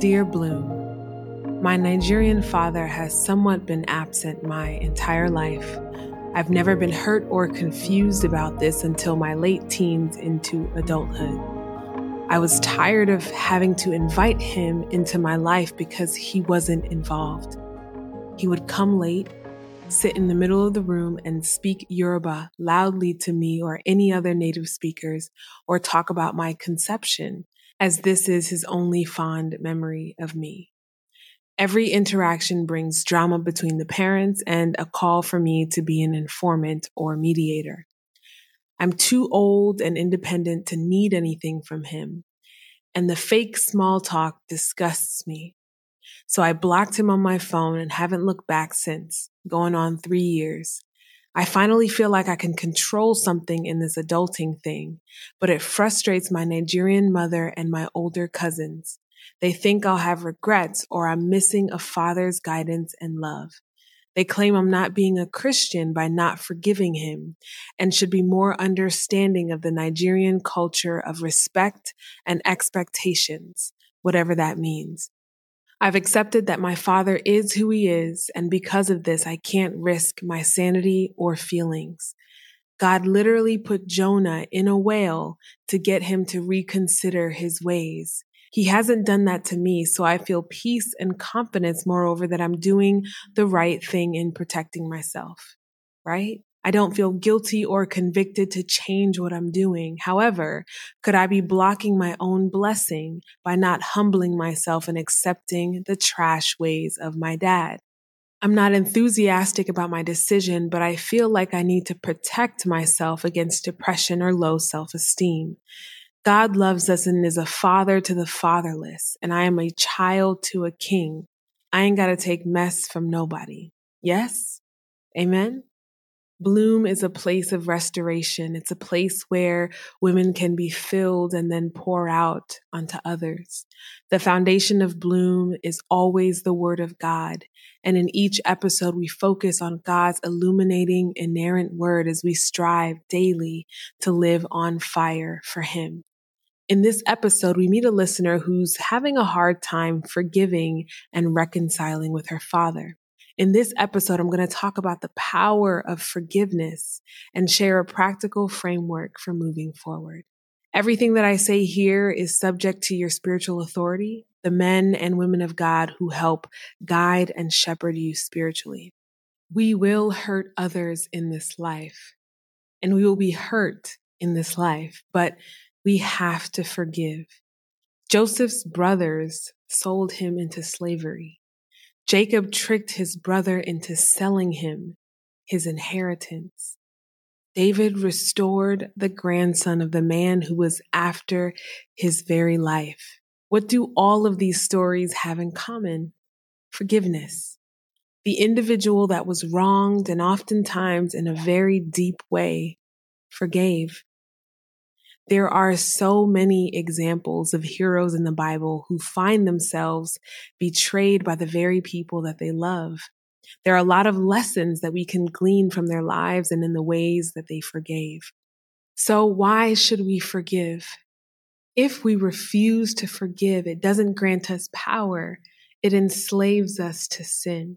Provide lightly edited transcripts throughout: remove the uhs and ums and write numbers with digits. Dear Bloom, my Nigerian father has somewhat been absent my entire life. I've never been hurt or confused about this until my late teens into adulthood. I was tired of having to invite him into my life because he wasn't involved. He would come late, sit in the middle of the room and speak Yoruba loudly to me or any other native speakers, or talk about my conception, as this is his only fond memory of me. Every interaction brings drama between the parents and a call for me to be an informant or mediator. I'm too old and independent to need anything from him, and the fake small talk disgusts me. So I blocked him on my phone and haven't looked back since, going on 3 years. I finally feel like I can control something in this adulting thing, but it frustrates my Nigerian mother and my older cousins. They think I'll have regrets or I'm missing a father's guidance and love. They claim I'm not being a Christian by not forgiving him and should be more understanding of the Nigerian culture of respect and expectations, whatever that means. I've accepted that my father is who he is, and because of this, I can't risk my sanity or feelings. God literally put Jonah in a whale to get him to reconsider his ways. He hasn't done that to me, so I feel peace and confidence, moreover, that I'm doing the right thing in protecting myself, right? I don't feel guilty or convicted to change what I'm doing. However, could I be blocking my own blessing by not humbling myself and accepting the trash ways of my dad? I'm not enthusiastic about my decision, but I feel like I need to protect myself against depression or low self-esteem. God loves us and is a father to the fatherless, and I am a child to a king. I ain't got to take mess from nobody. Yes? Amen? Bloom is a place of restoration. It's a place where women can be filled and then pour out onto others. The foundation of Bloom is always the Word of God. And in each episode, we focus on God's illuminating, inerrant Word as we strive daily to live on fire for Him. In this episode, we meet a listener who's having a hard time forgiving and reconciling with her father. In this episode, I'm going to talk about the power of forgiveness and share a practical framework for moving forward. Everything that I say here is subject to your spiritual authority, the men and women of God who help guide and shepherd you spiritually. We will hurt others in this life, and we will be hurt in this life, but we have to forgive. Joseph's brothers sold him into slavery. Jacob tricked his brother into selling him his inheritance. David restored the grandson of the man who was after his very life. What do all of these stories have in common? Forgiveness. The individual that was wronged, and oftentimes in a very deep way, forgave. There are so many examples of heroes in the Bible who find themselves betrayed by the very people that they love. There are a lot of lessons that we can glean from their lives and in the ways that they forgave. So why should we forgive? If we refuse to forgive, it doesn't grant us power. It enslaves us to sin.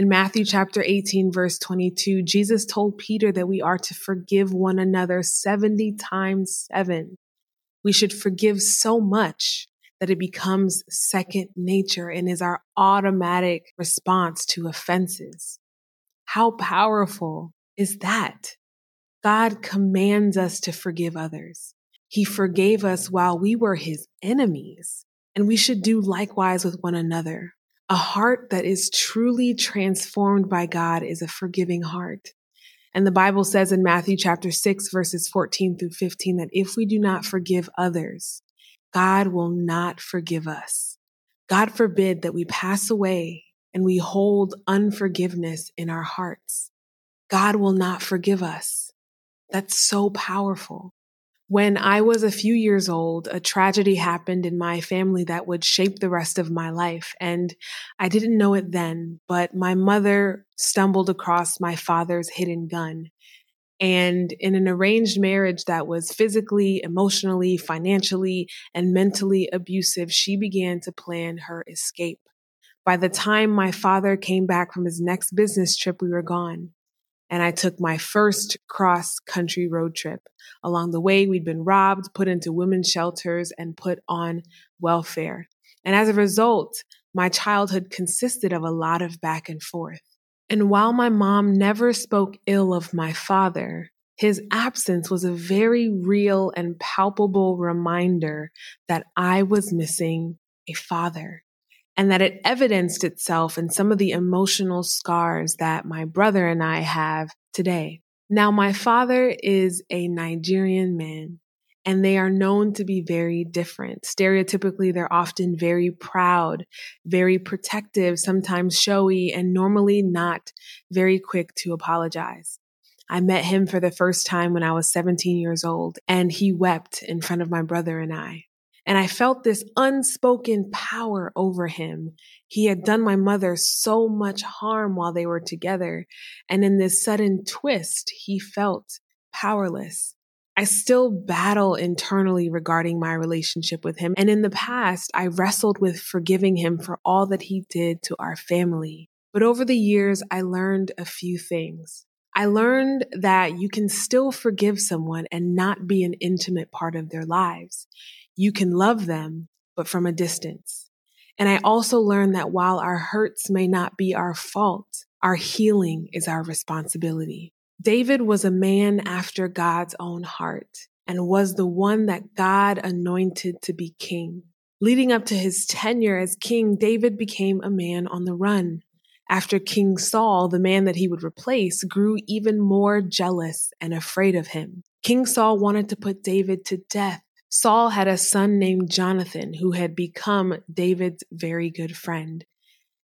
In Matthew chapter 18, verse 22, Jesus told Peter that we are to forgive one another 70 times 7. We should forgive so much that it becomes second nature and is our automatic response to offenses. How powerful is that? God commands us to forgive others. He forgave us while we were his enemies, and we should do likewise with one another. A heart that is truly transformed by God is a forgiving heart. And the Bible says in Matthew chapter 6, verses 14 through 15, that if we do not forgive others, God will not forgive us. God forbid that we pass away and we hold unforgiveness in our hearts. God will not forgive us. That's so powerful. When I was a few years old, a tragedy happened in my family that would shape the rest of my life. And I didn't know it then, but my mother stumbled across my father's hidden gun. And in an arranged marriage that was physically, emotionally, financially, and mentally abusive, she began to plan her escape. By the time my father came back from his next business trip, we were gone. And I took my first cross-country road trip. Along the way, we'd been robbed, put into women's shelters, and put on welfare. And as a result, my childhood consisted of a lot of back and forth. And while my mom never spoke ill of my father, his absence was a very real and palpable reminder that I was missing a father, and that it evidenced itself in some of the emotional scars that my brother and I have today. Now, my father is a Nigerian man, and they are known to be very different. Stereotypically, they're often very proud, very protective, sometimes showy, and normally not very quick to apologize. I met him for the first time when I was 17 years old, and he wept in front of my brother and I. And I felt this unspoken power over him. He had done my mother so much harm while they were together, and in this sudden twist, he felt powerless. I still battle internally regarding my relationship with him. And in the past, I wrestled with forgiving him for all that he did to our family. But over the years, I learned a few things. I learned that you can still forgive someone and not be an intimate part of their lives. You can love them, but from a distance. And I also learned that while our hurts may not be our fault, our healing is our responsibility. David was a man after God's own heart and was the one that God anointed to be king. Leading up to his tenure as king, David became a man on the run. After King Saul, the man that he would replace, grew even more jealous and afraid of him. King Saul wanted to put David to death. Saul had a son named Jonathan who had become David's very good friend.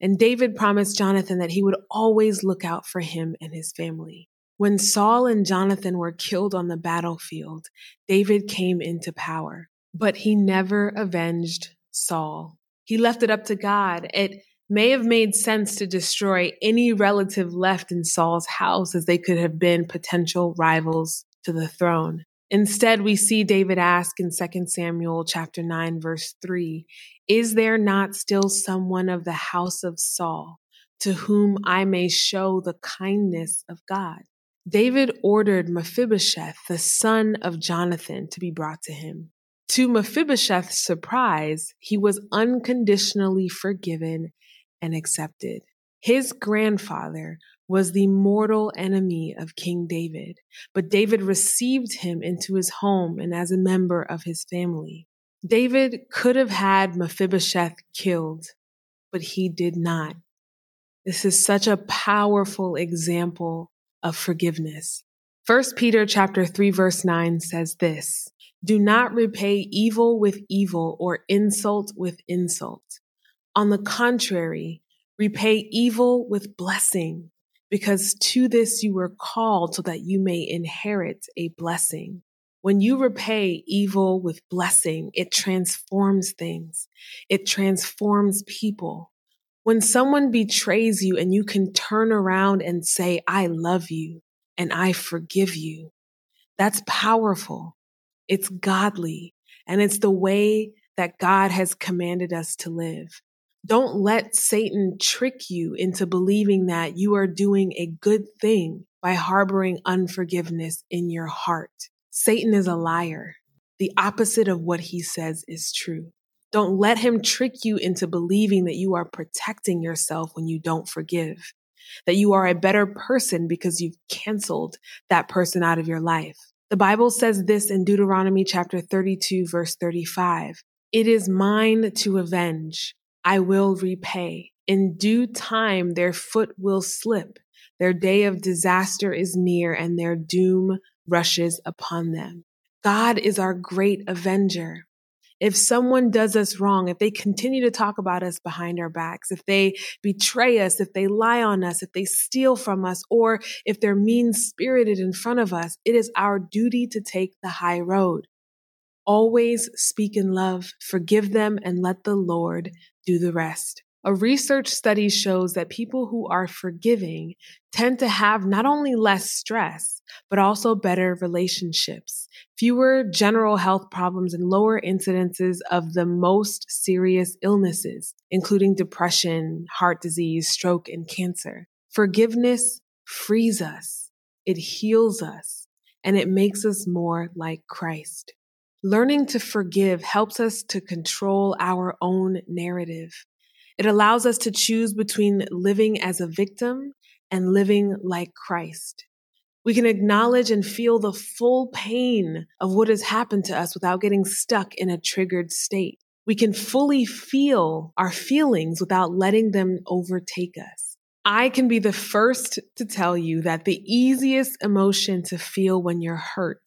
And David promised Jonathan that he would always look out for him and his family. When Saul and Jonathan were killed on the battlefield, David came into power, but he never avenged Saul. He left it up to God. It may have made sense to destroy any relative left in Saul's house, as they could have been potential rivals to the throne. Instead, we see David ask in 2 Samuel chapter 9, verse 3, "Is there not still someone of the house of Saul to whom I may show the kindness of God?" David ordered Mephibosheth, the son of Jonathan, to be brought to him. To Mephibosheth's surprise, he was unconditionally forgiven and accepted. His grandfather was the mortal enemy of King David, but David received him into his home and as a member of his family. David could have had Mephibosheth killed, but he did not. This is such a powerful example of forgiveness. 1 Peter chapter 3, verse 9 says this, "Do not repay evil with evil or insult with insult. On the contrary, repay evil with blessing, because to this you were called so that you may inherit a blessing." When you repay evil with blessing, it transforms things. It transforms people. When someone betrays you and you can turn around and say, "I love you and I forgive you," that's powerful. It's godly, and it's the way that God has commanded us to live. Don't let Satan trick you into believing that you are doing a good thing by harboring unforgiveness in your heart. Satan is a liar. The opposite of what he says is true. Don't let him trick you into believing that you are protecting yourself when you don't forgive, that you are a better person because you've canceled that person out of your life. The Bible says this in Deuteronomy chapter 32, verse 35, "It is mine to avenge. I will repay. In due time, their foot will slip. Their day of disaster is near, and their doom rushes upon them." God is our great avenger. If someone does us wrong, if they continue to talk about us behind our backs, if they betray us, if they lie on us, if they steal from us, or if they're mean-spirited in front of us, it is our duty to take the high road. Always speak in love, forgive them, and let the Lord do the rest. A research study shows that people who are forgiving tend to have not only less stress, but also better relationships, fewer general health problems, and lower incidences of the most serious illnesses, including depression, heart disease, stroke, and cancer. Forgiveness frees us, it heals us, and it makes us more like Christ. Learning to forgive helps us to control our own narrative. It allows us to choose between living as a victim and living like Christ. We can acknowledge and feel the full pain of what has happened to us without getting stuck in a triggered state. We can fully feel our feelings without letting them overtake us. I can be the first to tell you that the easiest emotion to feel when you're hurt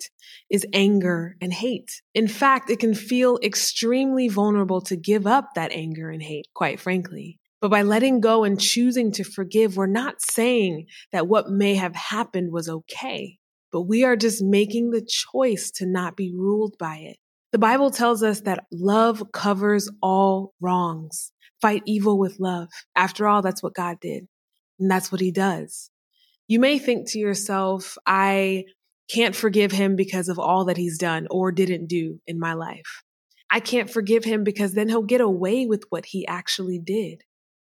is anger and hate. In fact, it can feel extremely vulnerable to give up that anger and hate, quite frankly. But by letting go and choosing to forgive, we're not saying that what may have happened was okay, but we are just making the choice to not be ruled by it. The Bible tells us that love covers all wrongs. Fight evil with love. After all, that's what God did, and that's what he does. You may think to yourself, I can't forgive him because of all that he's done or didn't do in my life. I can't forgive him because then he'll get away with what he actually did.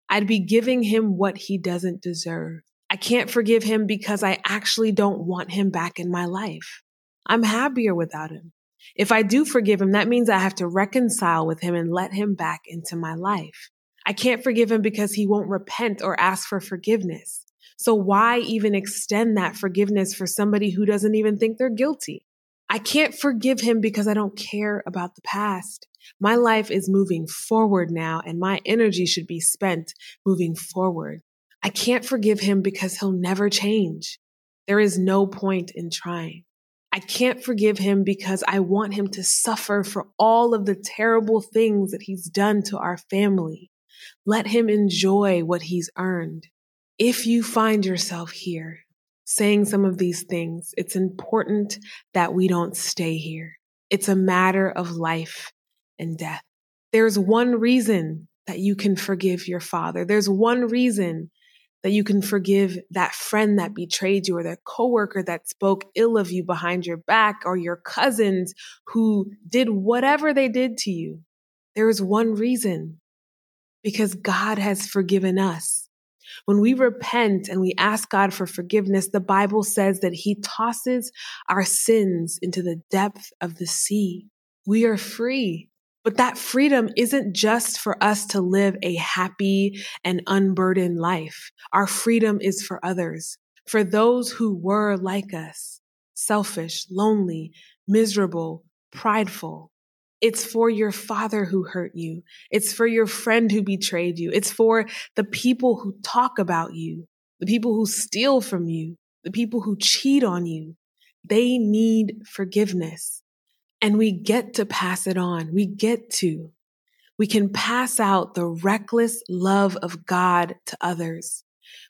I'd be giving him what he doesn't deserve. I can't forgive him because I actually don't want him back in my life. I'm happier without him. If I do forgive him, that means I have to reconcile with him and let him back into my life. I can't forgive him because he won't repent or ask for forgiveness. So why even extend that forgiveness for somebody who doesn't even think they're guilty? I can't forgive him because I don't care about the past. My life is moving forward now, and my energy should be spent moving forward. I can't forgive him because he'll never change. There is no point in trying. I can't forgive him because I want him to suffer for all of the terrible things that he's done to our family. Let him enjoy what he's earned. If you find yourself here saying some of these things, it's important that we don't stay here. It's a matter of life and death. There's one reason that you can forgive your father. There's one reason that you can forgive that friend that betrayed you, or that coworker that spoke ill of you behind your back, or your cousins who did whatever they did to you. There is one reason, because God has forgiven us. When we repent and we ask God for forgiveness, the Bible says that he tosses our sins into the depth of the sea. We are free, but that freedom isn't just for us to live a happy and unburdened life. Our freedom is for others, for those who were like us, selfish, lonely, miserable, prideful. It's for your father who hurt you. It's for your friend who betrayed you. It's for the people who talk about you, the people who steal from you, the people who cheat on you. They need forgiveness. And we get to pass it on. We can pass out the reckless love of God to others.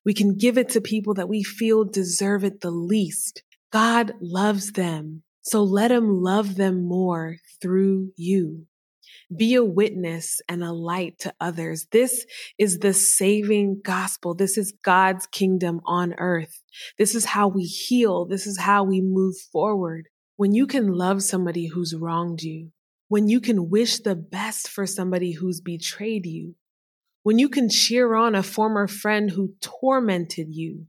We can give it to people that we feel deserve it the least. God loves them. So let him love them more through you. Be a witness and a light to others. This is the saving gospel. This is God's kingdom on earth. This is how we heal. This is how we move forward. When you can love somebody who's wronged you, when you can wish the best for somebody who's betrayed you, when you can cheer on a former friend who tormented you,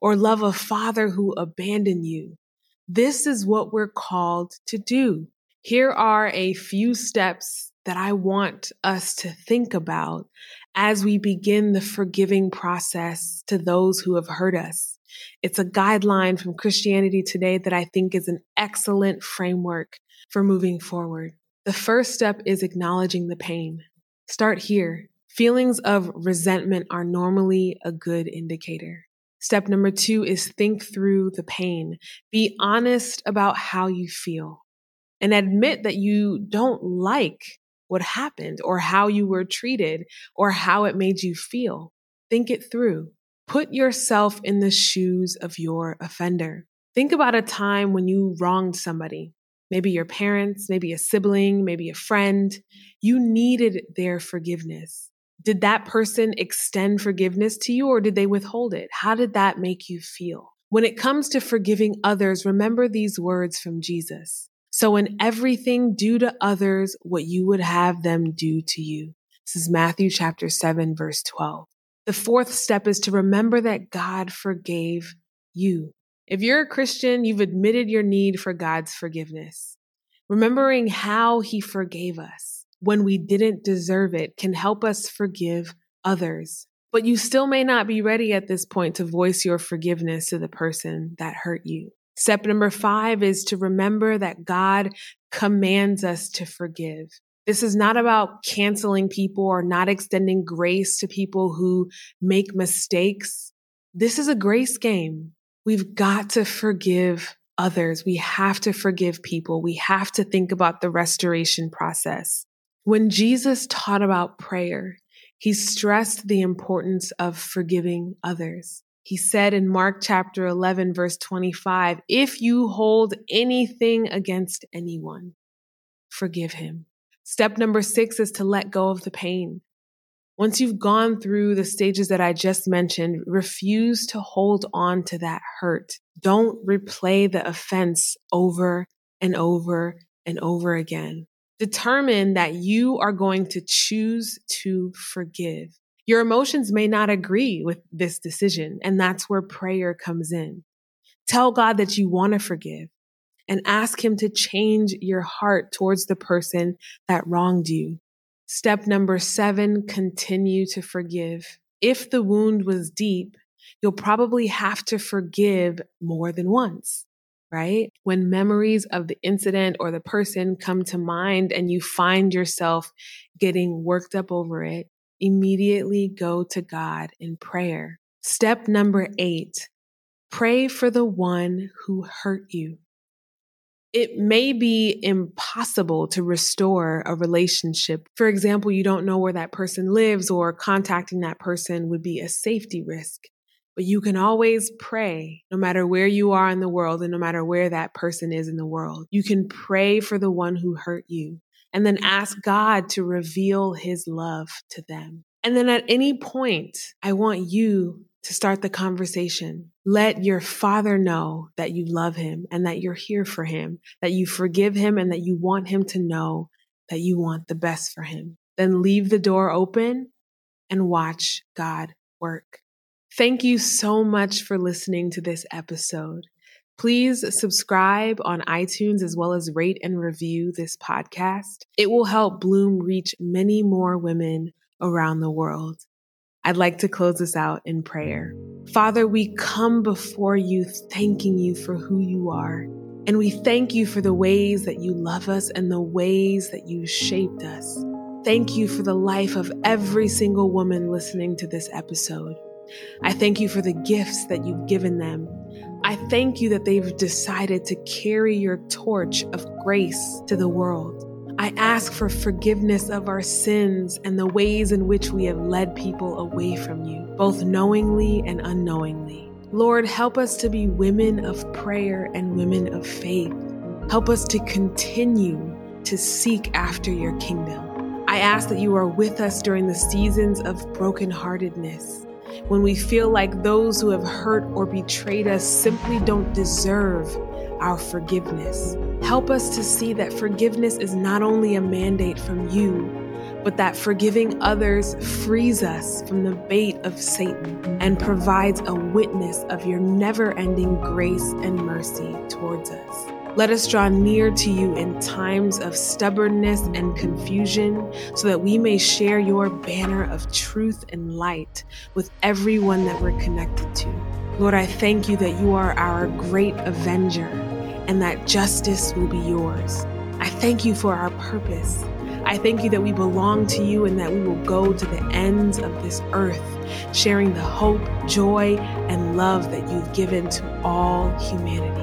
or love a father who abandoned you, this is what we're called to do. Here are a few steps that I want us to think about as we begin the forgiving process to those who have hurt us. It's a guideline from Christianity Today that I think is an excellent framework for moving forward. The first step is acknowledging the pain. Start here. Feelings of resentment are normally a good indicator. Step number 2 is think through the pain. Be honest about how you feel and admit that you don't like what happened or how you were treated or how it made you feel. Think it through. Put yourself in the shoes of your offender. Think about a time when you wronged somebody, maybe your parents, maybe a sibling, maybe a friend. You needed their forgiveness. Did that person extend forgiveness to you, or did they withhold it? How did that make you feel? When it comes to forgiving others, remember these words from Jesus. So in everything, do to others what you would have them do to you. This is Matthew chapter 7, verse 12. The fourth step is to remember that God forgave you. If you're a Christian, you've admitted your need for God's forgiveness. Remembering how he forgave us when we didn't deserve it can help us forgive others. But you still may not be ready at this point to voice your forgiveness to the person that hurt you. Step number 5 is to remember that God commands us to forgive. This is not about canceling people or not extending grace to people who make mistakes. This is a grace game. We've got to forgive others. We have to forgive people. We have to think about the restoration process. When Jesus taught about prayer, he stressed the importance of forgiving others. He said in Mark chapter 11, verse 25, if you hold anything against anyone, forgive him. Step number 6 is to let go of the pain. Once you've gone through the stages that I just mentioned, refuse to hold on to that hurt. Don't replay the offense over and over and over again. Determine that you are going to choose to forgive. Your emotions may not agree with this decision, and that's where prayer comes in. Tell God that you want to forgive and ask him to change your heart towards the person that wronged you. Step number 7, continue to forgive. If the wound was deep, you'll probably have to forgive more than once, right? When memories of the incident or the person come to mind and you find yourself getting worked up over it, immediately go to God in prayer. Step number 8, pray for the one who hurt you. It may be impossible to restore a relationship. For example, you don't know where that person lives, or contacting that person would be a safety risk. But you can always pray, no matter where you are in the world and no matter where that person is in the world. You can pray for the one who hurt you and then ask God to reveal his love to them. And then at any point, I want you to start the conversation. Let your Father know that you love him and that you're here for him, that you forgive him and that you want him to know that you want the best for him. Then leave the door open and watch God work. Thank you so much for listening to this episode. Please subscribe on iTunes as well as rate and review this podcast. It will help Bloom reach many more women around the world. I'd like to close this out in prayer. Father, we come before you thanking you for who you are. And we thank you for the ways that you love us and the ways that you shaped us. Thank you for the life of every single woman listening to this episode. I thank you for the gifts that you've given them. I thank you that they've decided to carry your torch of grace to the world. I ask for forgiveness of our sins and the ways in which we have led people away from you, both knowingly and unknowingly. Lord, help us to be women of prayer and women of faith. Help us to continue to seek after your kingdom. I ask that you are with us during the seasons of brokenheartedness, when we feel like those who have hurt or betrayed us simply don't deserve our forgiveness. Help us to see that forgiveness is not only a mandate from you, but that forgiving others frees us from the bait of Satan and provides a witness of your never-ending grace and mercy towards us. Let us draw near to you in times of stubbornness and confusion so that we may share your banner of truth and light with everyone that we're connected to. Lord, I thank you that you are our great avenger and that justice will be yours. I thank you for our purpose. I thank you that we belong to you and that we will go to the ends of this earth, sharing the hope, joy, and love that you've given to all humanity.